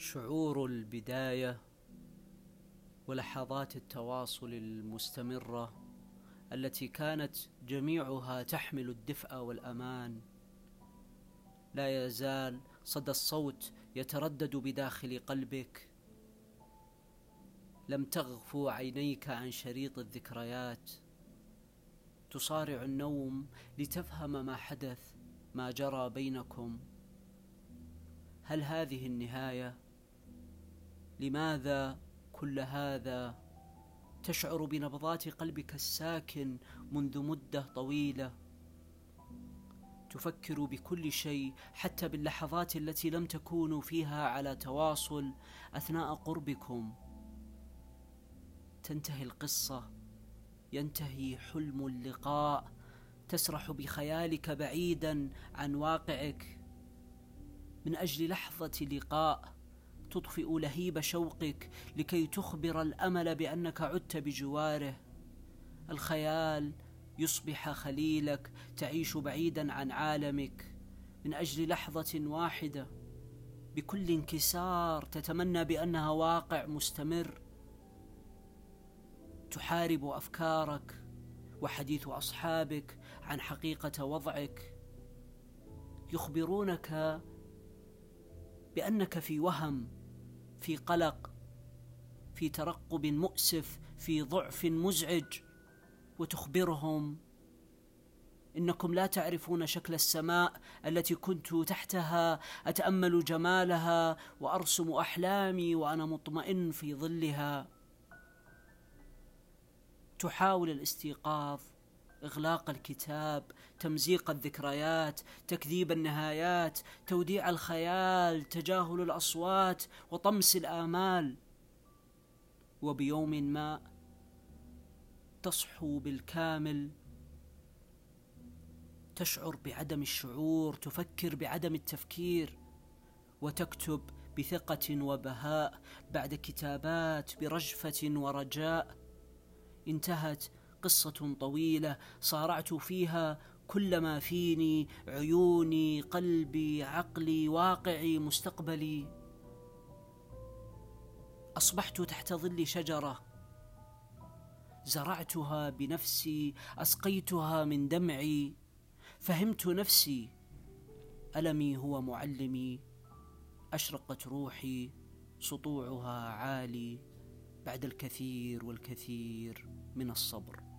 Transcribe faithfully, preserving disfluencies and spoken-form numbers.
شعور البداية ولحظات التواصل المستمرة التي كانت جميعها تحمل الدفء والأمان. لا يزال صدى الصوت يتردد بداخل قلبك. لم تغفو عينيك عن شريط الذكريات. تصارع النوم لتفهم ما حدث، ما جرى بينكم. هل هذه النهاية؟ لماذا كل هذا؟ تشعر بنبضات قلبك الساكن منذ مدة طويلة. تفكر بكل شيء، حتى باللحظات التي لم تكونوا فيها على تواصل أثناء قربكم. تنتهي القصة، ينتهي حلم اللقاء. تسرح بخيالك بعيدا عن واقعك من أجل لحظة لقاء تطفئ لهيب شوقك لكي تخبر الأمل بأنك عدت بجواره. الخيال يصبح خليلك، تعيش بعيدا عن عالمك من أجل لحظة واحدة. بكل انكسار تتمنى بأنها واقع مستمر. تحارب أفكارك وحديث أصحابك عن حقيقة وضعك. يخبرونك بأنك في وهم، في قلق، في ترقب مؤسف، في ضعف مزعج. وتخبرهم إنكم لا تعرفون شكل السماء التي كنت تحتها أتأمل جمالها وأرسم أحلامي وأنا مطمئن في ظلها. تحاول الاستيقاظ، إغلاق الكتاب، تمزيق الذكريات، تكذيب النهايات، توديع الخيال، تجاهل الأصوات وطمس الآمال. وبيوم ما تصحو بالكامل، تشعر بعدم الشعور، تفكر بعدم التفكير، وتكتب بثقة وبهاء بعد كتابات برجفة ورجاء. انتهت قصة طويلة صارعت فيها كل ما فيني، عيوني، قلبي، عقلي، واقعي، مستقبلي. أصبحت تحت ظل شجرة زرعتها بنفسي، أسقيتها من دمعي. فهمت نفسي، ألمي هو معلمي. أشرقت روحي، سطوعها عالي بعد الكثير والكثير من الصبر.